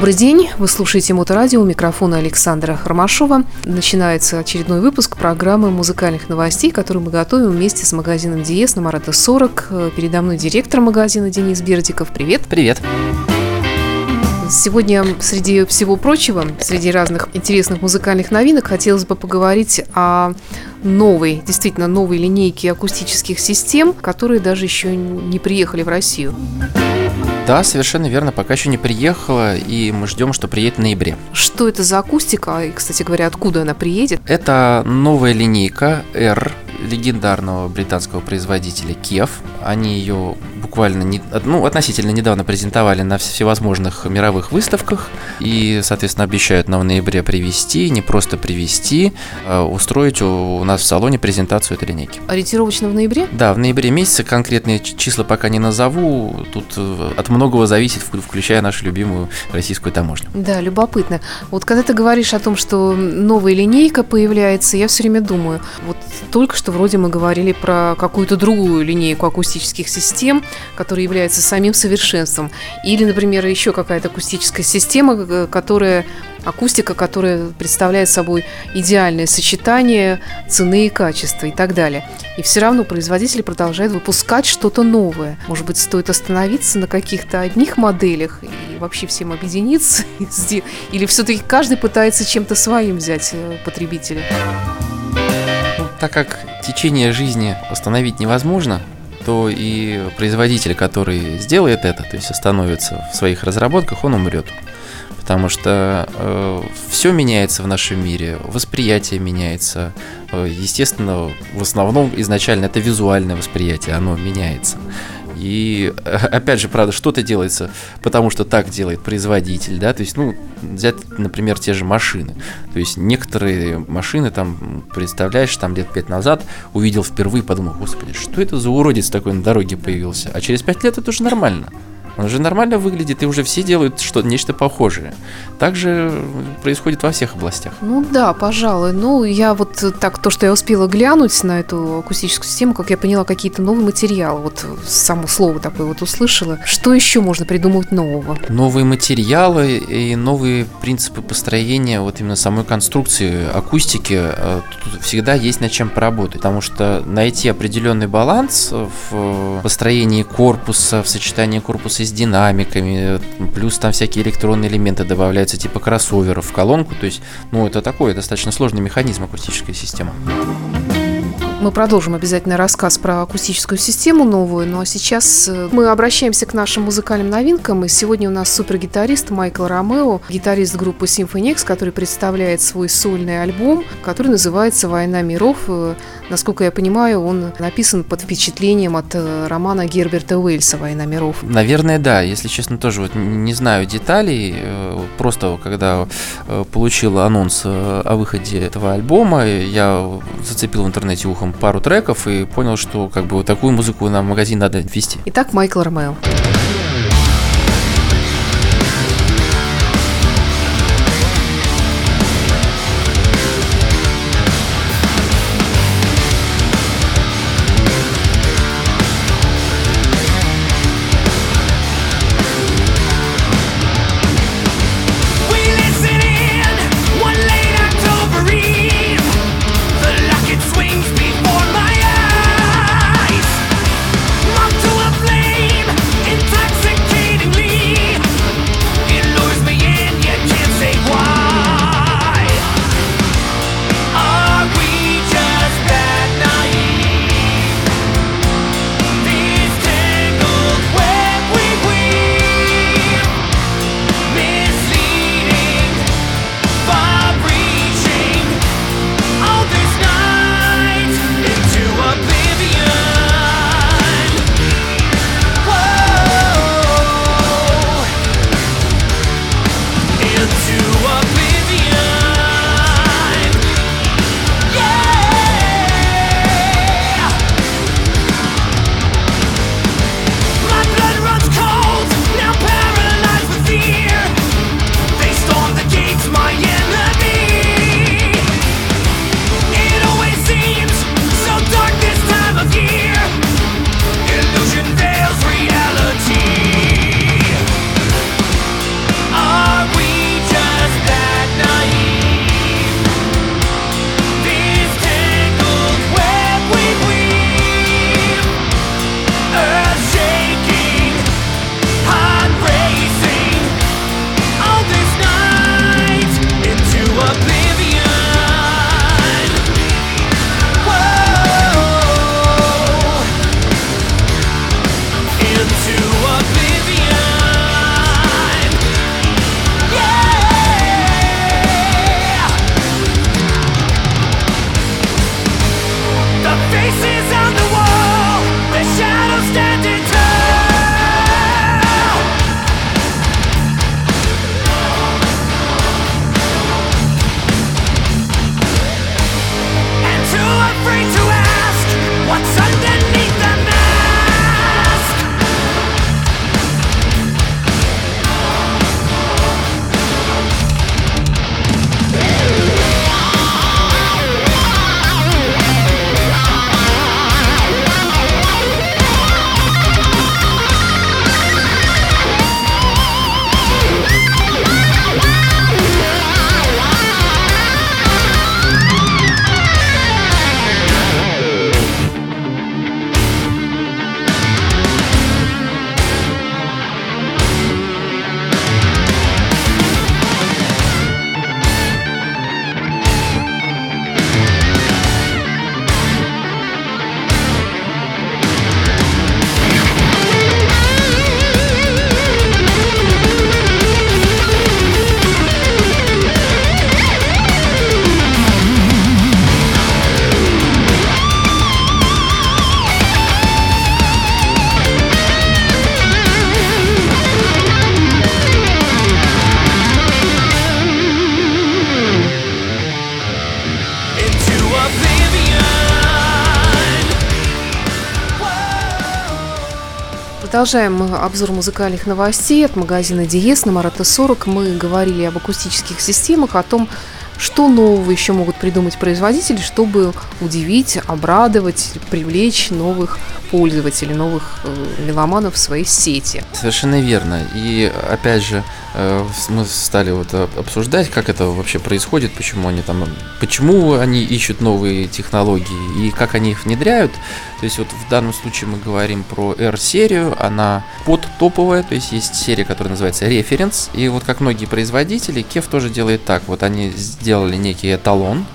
Добрый день, вы слушаете Моторадио, у микрофона Александра Хармашова. Начинается очередной выпуск программы музыкальных новостей, которую мы готовим вместе с магазином Диес на Марата 40. Передо мной директор магазина Денис Бердиков. Привет. Привет. Сегодня, среди всего прочего, среди разных интересных музыкальных новинок, хотелось бы поговорить о новой, действительно новой линейке акустических систем, которые даже еще не приехали в Россию. Да, совершенно верно, пока еще не приехала, и мы ждем, что приедет в ноябре. Что это за акустика? И, кстати говоря, откуда она приедет? Это новая линейка R легендарного британского производителя KEF. Они ее буквально относительно недавно презентовали на всевозможных мировых выставках и, соответственно, обещают нам в ноябре привезти, не просто привезти, а устроить у нас в салоне презентацию этой линейки. Ориентировочно в ноябре? Да, в ноябре месяце. Конкретные числа пока не назову. Тут от многого зависит, включая нашу любимую российскую таможню. Да, любопытно. Вот когда ты говоришь о том, что новая линейка появляется, я все время думаю, вот только что вроде мы говорили про какую-то другую линейку акустических систем, которая является самим совершенством. Или, например, еще какая-то акустическая система, акустика, которая представляет собой идеальное сочетание цены и качества и так далее. И все равно производители продолжают выпускать что-то новое. Может быть, стоит остановиться на каких-то одних моделях и вообще всем объединиться? Или все-таки каждый пытается чем-то своим взять потребителя? Так как течение жизни остановить невозможно, то и производитель, который сделает это, то есть остановится в своих разработках, он умрет. Потому что все меняется в нашем мире, восприятие меняется. Естественно, в основном изначально это визуальное восприятие, оно меняется. И опять же, правда, что-то делается, потому что так делает производитель, да, то есть, взять, например, те же машины. То есть некоторые машины, представляешь, лет 5 назад увидел впервые и подумал, господи, что это за уродец такой на дороге появился? А через 5 лет это уже нормально. Он уже нормально выглядит, и уже все делают нечто похожее. Так же происходит во всех областях. Ну да, пожалуй. Я то, что я успела глянуть на эту акустическую систему, как я поняла, какие-то новые материалы. Само слово такое услышала. Что еще можно придумать нового? Новые материалы и новые принципы построения именно самой конструкции акустики. Тут всегда есть над чем поработать. Потому что найти определенный баланс в построении корпуса, в сочетании корпуса с динамиками, плюс всякие электронные элементы добавляются, типа кроссоверов в колонку, то есть, это такой достаточно сложный механизм акустической системы. Мы продолжим обязательно рассказ про акустическую систему новую, а сейчас мы обращаемся к нашим музыкальным новинкам, и сегодня у нас супергитарист Майкл Ромео, гитарист группы Symphony X, который представляет свой сольный альбом, который называется «Война миров». Насколько я понимаю, он написан под впечатлением от романа Герберта Уэллса «Война миров». Наверное, да, если честно, тоже не знаю деталей, просто когда получил анонс о выходе этого альбома, я зацепил в интернете ухом пару треков и понял, что такую музыку нам в магазин надо ввести. Итак, Майкл Ромео. Taxi! Продолжаем обзор музыкальных новостей от магазина Диес на Марата 40. Мы говорили об акустических системах, о том, что нового еще могут придумать производители, чтобы удивить, обрадовать, привлечь новых пользователей, новых меломанов в своей сети. Совершенно верно. И опять же, мы стали вот обсуждать, как это вообще происходит, почему они ищут новые технологии и как они их внедряют. То есть вот в данном случае мы говорим про R-серию, она подтоповая, то есть есть серия, которая называется Reference. И вот как многие производители, KEF тоже делает так, вот они сделали некий эталон,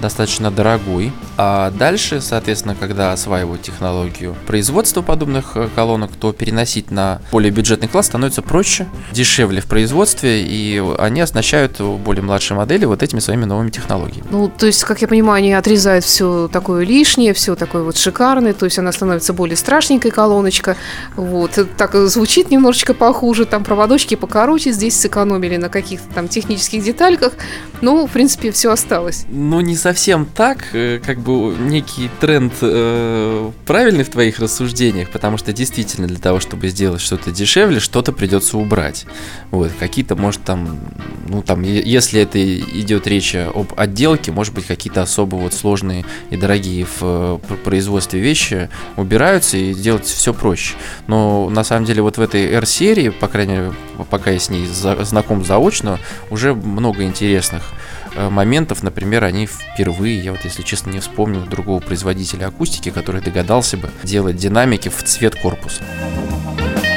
достаточно дорогой, а дальше, соответственно, когда осваивают технологию производства подобных колонок, то переносить на более бюджетный класс становится проще, дешевле в производстве, и они оснащают более младшие модели вот этими своими новыми технологиями. Ну, то есть, как я понимаю, они отрезают все такое лишнее, все такое вот шикарное, то есть она становится более страшненькой колоночка, вот, так звучит немножечко похуже, там проводочки покороче, здесь сэкономили на каких-то там технических детальках, но, в принципе, все осталось. Ну, не совсем так, как бы некий тренд правильный в твоих рассуждениях, потому что действительно для того, чтобы сделать что-то дешевле, что-то придется убрать. Вот, какие-то, может, если это идет речь об отделке, может быть, какие-то особо вот сложные и дорогие в производстве вещи убираются и делается все проще. Но на самом деле вот в этой R-серии, по крайней мере, пока я с ней знаком заочно, уже много интересных моментов. Например, они впервые, я вот, если честно, не вспомню другого производителя акустики, который догадался бы делать динамики в цвет корпуса.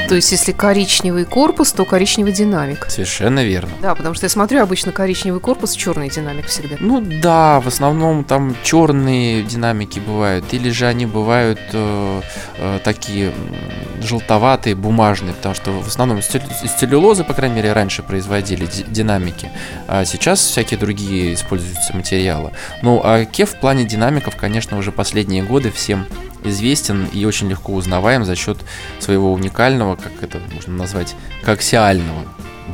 То есть, если коричневый корпус, то коричневый динамик. Совершенно верно. Да, потому что я смотрю, обычно коричневый корпус, черный динамик всегда. Ну да, в основном там черные динамики бывают, или же они бывают такие желтоватые, бумажные, потому что в основном из целлюлозы, по крайней мере, раньше производили динамики, а сейчас всякие другие используются материалы. Ну, а KEF в плане динамиков, конечно, уже последние годы всем известен и очень легко узнаваем за счет своего уникального, как это можно назвать, коаксиального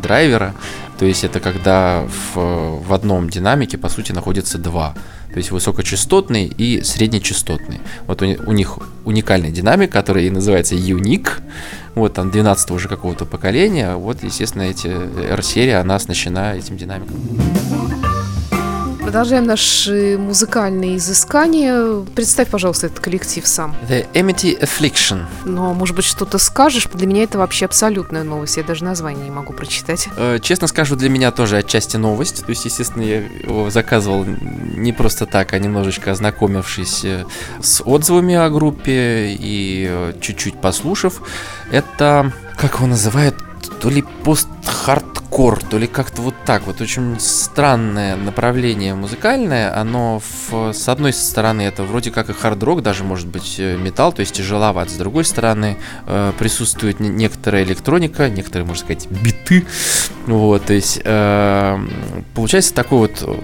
драйвера. То есть это когда в одном динамике, по сути, находятся два. То есть высокочастотный и среднечастотный. Вот у них уникальный динамик, который и называется Unique. Вот там 12 уже какого-то поколения. Вот, естественно, эти R-серия, она оснащена этим динамиком. Продолжаем наши музыкальные изыскания. Представь, пожалуйста, этот коллектив сам. The Emity Affliction. Ну, может быть, что-то скажешь? Для меня это вообще абсолютная новость. Я даже название не могу прочитать. Честно скажу, для меня тоже отчасти новость. То есть, естественно, я его заказывал не просто так, а немножечко ознакомившись с отзывами о группе и чуть-чуть послушав. Это, как его называют, то ли пост-хардкор, то ли как-то вот так. Вот очень странное направление музыкальное. Оно, с одной стороны, это вроде как и хард-рок, даже может быть металл, то есть тяжеловат. С другой стороны, присутствует некоторая электроника, некоторые, можно сказать, биты. Вот, то есть получается такой вот...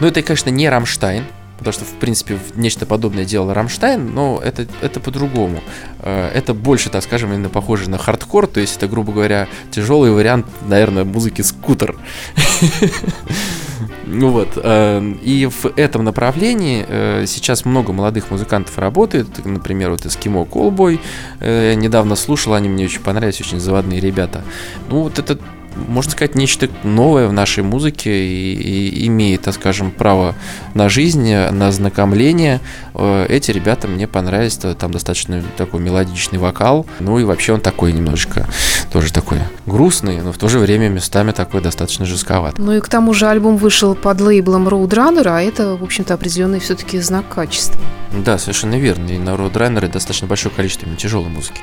Ну, это, конечно, не Рамштайн, потому что, в принципе, нечто подобное делал Рамштайн, но это по-другому. Это больше, так скажем, именно похоже на хардкор, то есть это, грубо говоря, тяжелый вариант, наверное, музыки скутер. Вот. И в этом направлении сейчас много молодых музыкантов работает. Например, вот Eskimo Callboy. Я недавно слушал, они мне очень понравились, очень заводные ребята. Ну, вот это, можно сказать, нечто новое в нашей музыке и имеет, так скажем, право на жизнь, на ознакомление. Эти ребята мне понравились, там достаточно такой мелодичный вокал, ну и вообще он такой немножечко, тоже такой грустный, но в то же время местами такой достаточно жестковатый. Ну и к тому же альбом вышел под лейблом Roadrunner, а это, в общем-то, определенный все-таки знак качества. Да, совершенно верно, и на Roadrunner достаточно большое количество именно тяжелой музыки.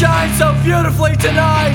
shine so beautifully tonight.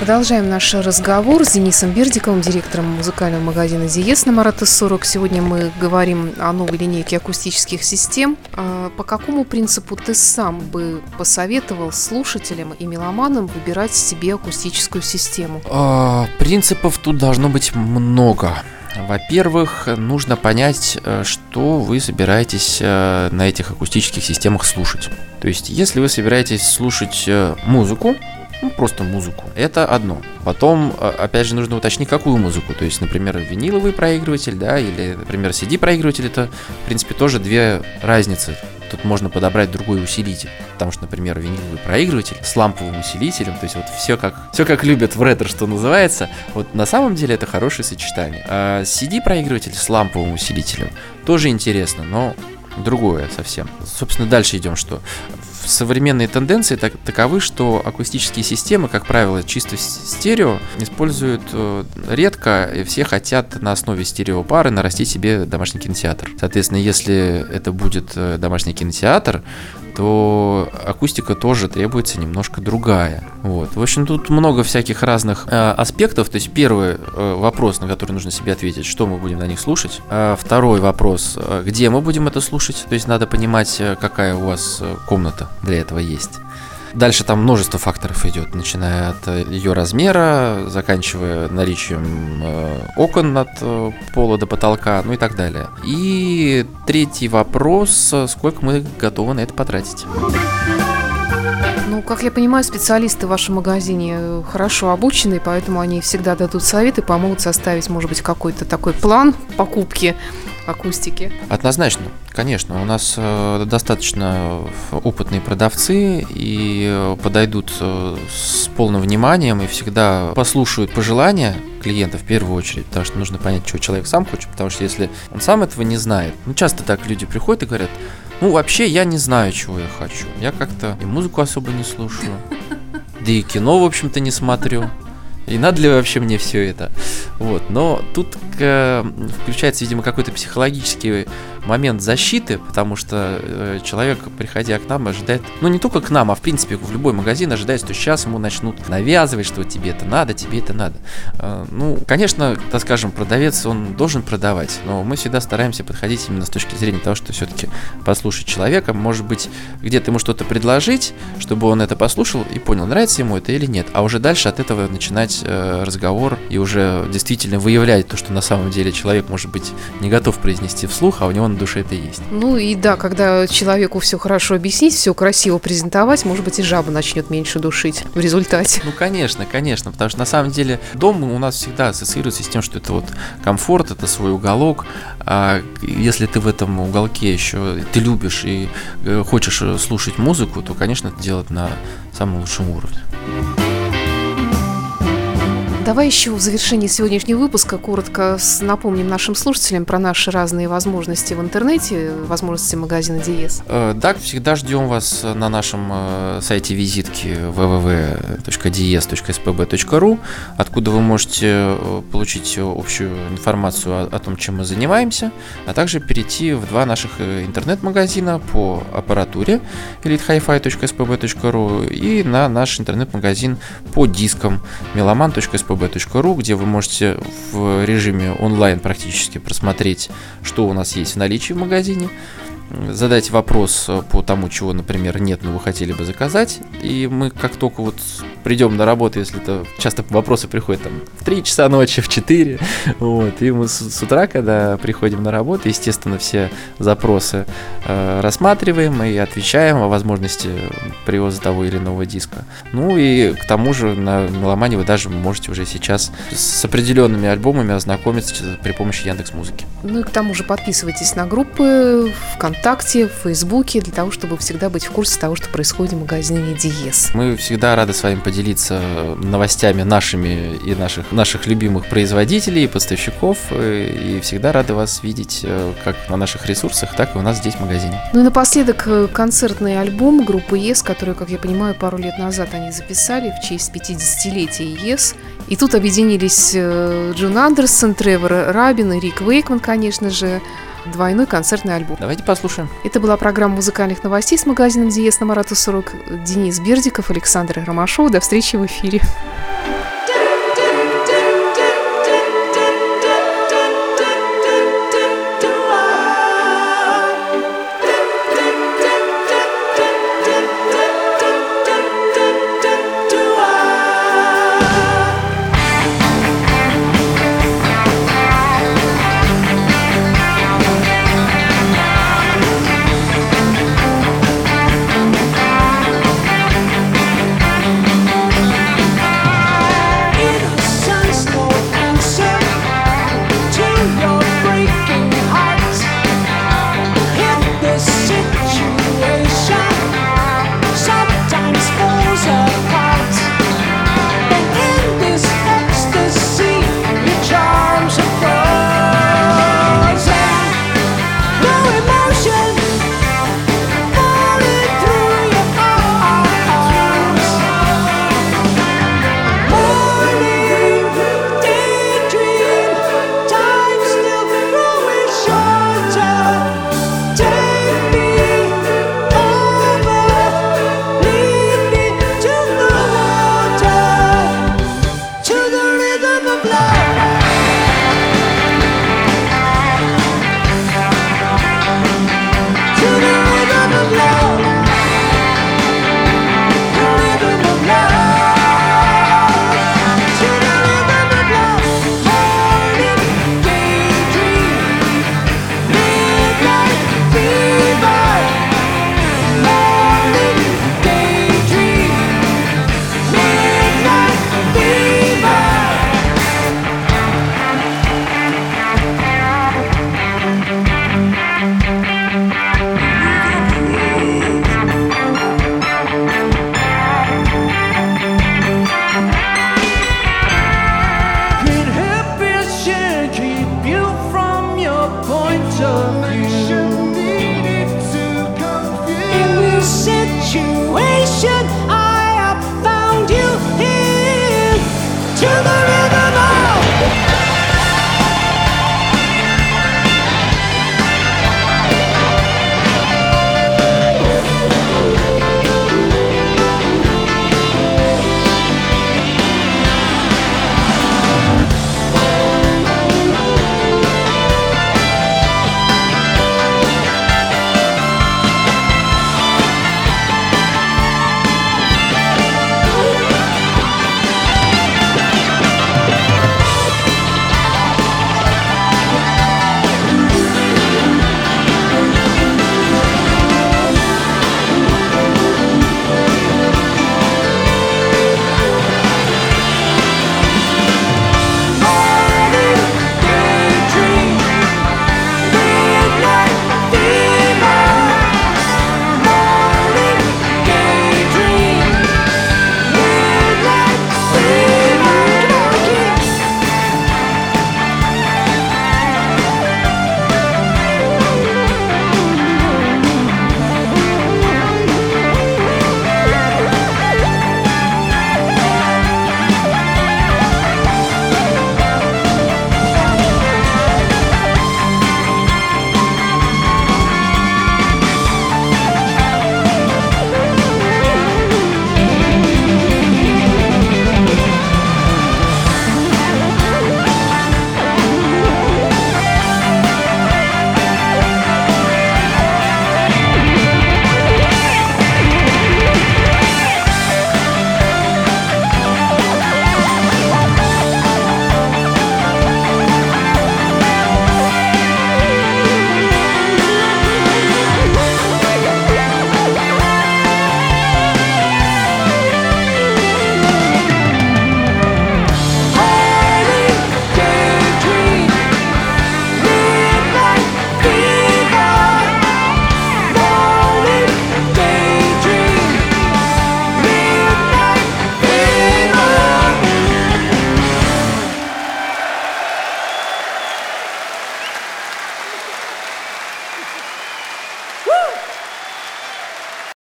Продолжаем наш разговор с Денисом Бердиковым, директором музыкального магазина «Диес» на Марата 40. Сегодня мы говорим о новой линейке акустических систем. По какому принципу ты сам бы посоветовал слушателям и меломанам выбирать себе акустическую систему? Принципов тут должно быть много. Во-первых, нужно понять, что вы собираетесь на этих акустических системах слушать. То есть, если вы собираетесь слушать музыку, просто музыку. Это одно. Потом, опять же, нужно уточнить, какую музыку. То есть, например, виниловый проигрыватель, да, или, например, CD-проигрыватель, это, в принципе, тоже две разницы. Тут можно подобрать другой усилитель. Потому что, например, виниловый проигрыватель с ламповым усилителем, то есть вот все как любят в ретро, что называется. Вот на самом деле это хорошее сочетание. А CD-проигрыватель с ламповым усилителем тоже интересно, но другое совсем. Собственно, дальше идем, что современные тенденции таковы, что акустические системы, как правило, чисто стерео используют редко, и все хотят на основе стереопары нарастить себе домашний кинотеатр. Соответственно, если это будет домашний кинотеатр, то акустика тоже требуется немножко другая. Вот. В общем, тут много всяких разных аспектов. То есть, первый вопрос, на который нужно себе ответить, что мы будем на них слушать. Второй вопрос, где мы будем это слушать. То есть, надо понимать, какая у вас комната для этого есть. Дальше там множество факторов идет, начиная от ее размера, заканчивая наличием окон от пола до потолка, ну и так далее. И третий вопрос, сколько мы готовы на это потратить. Ну, как я понимаю, специалисты в вашем магазине хорошо обучены, поэтому они всегда дадут советы, помогут составить, может быть, какой-то такой план покупки акустики. Однозначно, конечно, у нас достаточно опытные продавцы и подойдут с полным вниманием и всегда послушают пожелания клиента в первую очередь, потому что нужно понять, чего человек сам хочет, потому что если он сам этого не знает, часто так люди приходят и говорят: ну вообще я не знаю, чего я хочу, я как-то и музыку особо не слушаю, да и кино, в общем-то, не смотрю. И надо ли вообще мне все это? Вот. Но тут включается, видимо, какой-то психологический момент защиты, потому что человек, приходя к нам, ожидает... Ну, не только к нам, а, в принципе, в любой магазин ожидает, что сейчас ему начнут навязывать, что тебе это надо, тебе это надо. Ну, конечно, так скажем, продавец, он должен продавать, но мы всегда стараемся подходить именно с точки зрения того, что все-таки послушать человека, может быть, где-то ему что-то предложить, чтобы он это послушал и понял, нравится ему это или нет, а уже дальше от этого начинать разговор и уже действительно выявлять то, что на самом деле человек, может быть, не готов произнести вслух, а у него на душе это есть. Ну и да, когда человеку все хорошо объяснить, все красиво презентовать, может быть, и жаба начнет меньше душить в результате. Ну, конечно, потому что на самом деле дом у нас всегда ассоциируется с тем, что это вот комфорт, это свой уголок, а если ты в этом уголке еще ты любишь и хочешь слушать музыку, то, конечно, это делать на самом лучшем уровне. Давай еще в завершении сегодняшнего выпуска коротко напомним нашим слушателям про наши разные возможности в интернете, возможности магазина Диес. Да, всегда ждем вас на нашем сайте визитки www.diez.spb.ru, откуда вы можете получить общую информацию о том, чем мы занимаемся, а также перейти в два наших интернет-магазина по аппаратуре elitehifi.spb.ru и на наш интернет-магазин по дискам meloman.spb.ru, где вы можете в режиме онлайн практически просмотреть, что у нас есть в наличии в магазине, задать вопрос по тому, чего, например, нет, но вы хотели бы заказать. И мы как только вот придем на работу, если это часто вопросы приходят там в 3 часа ночи, в 4, вот, и мы с утра, когда приходим на работу, естественно, все запросы рассматриваем и отвечаем о возможности привоза того или иного диска. Ну и к тому же на Меломане вы даже можете уже сейчас с определенными альбомами ознакомиться при помощи Яндекс.Музыки. Ну и к тому же подписывайтесь на группы ВКонтакте, в Фейсбуке, для того, чтобы всегда быть в курсе того, что происходит в магазине Диес. Мы всегда рады с вами поделиться новостями нашими и наших любимых производителей и поставщиков, и всегда рады вас видеть как на наших ресурсах, так и у нас здесь в магазине. Ну и напоследок концертный альбом группы Yes, который, как я понимаю, пару лет назад они записали в честь 50-летия Yes. И тут объединились Джон Андерсон, Тревор Рабин и Рик Вейкман, конечно же, двойной концертный альбом. Давайте послушаем. Это была программа музыкальных новостей с магазином «Диез» на Марата 40. Денис Бердиков, Александр Ромашов. До встречи в эфире. Situation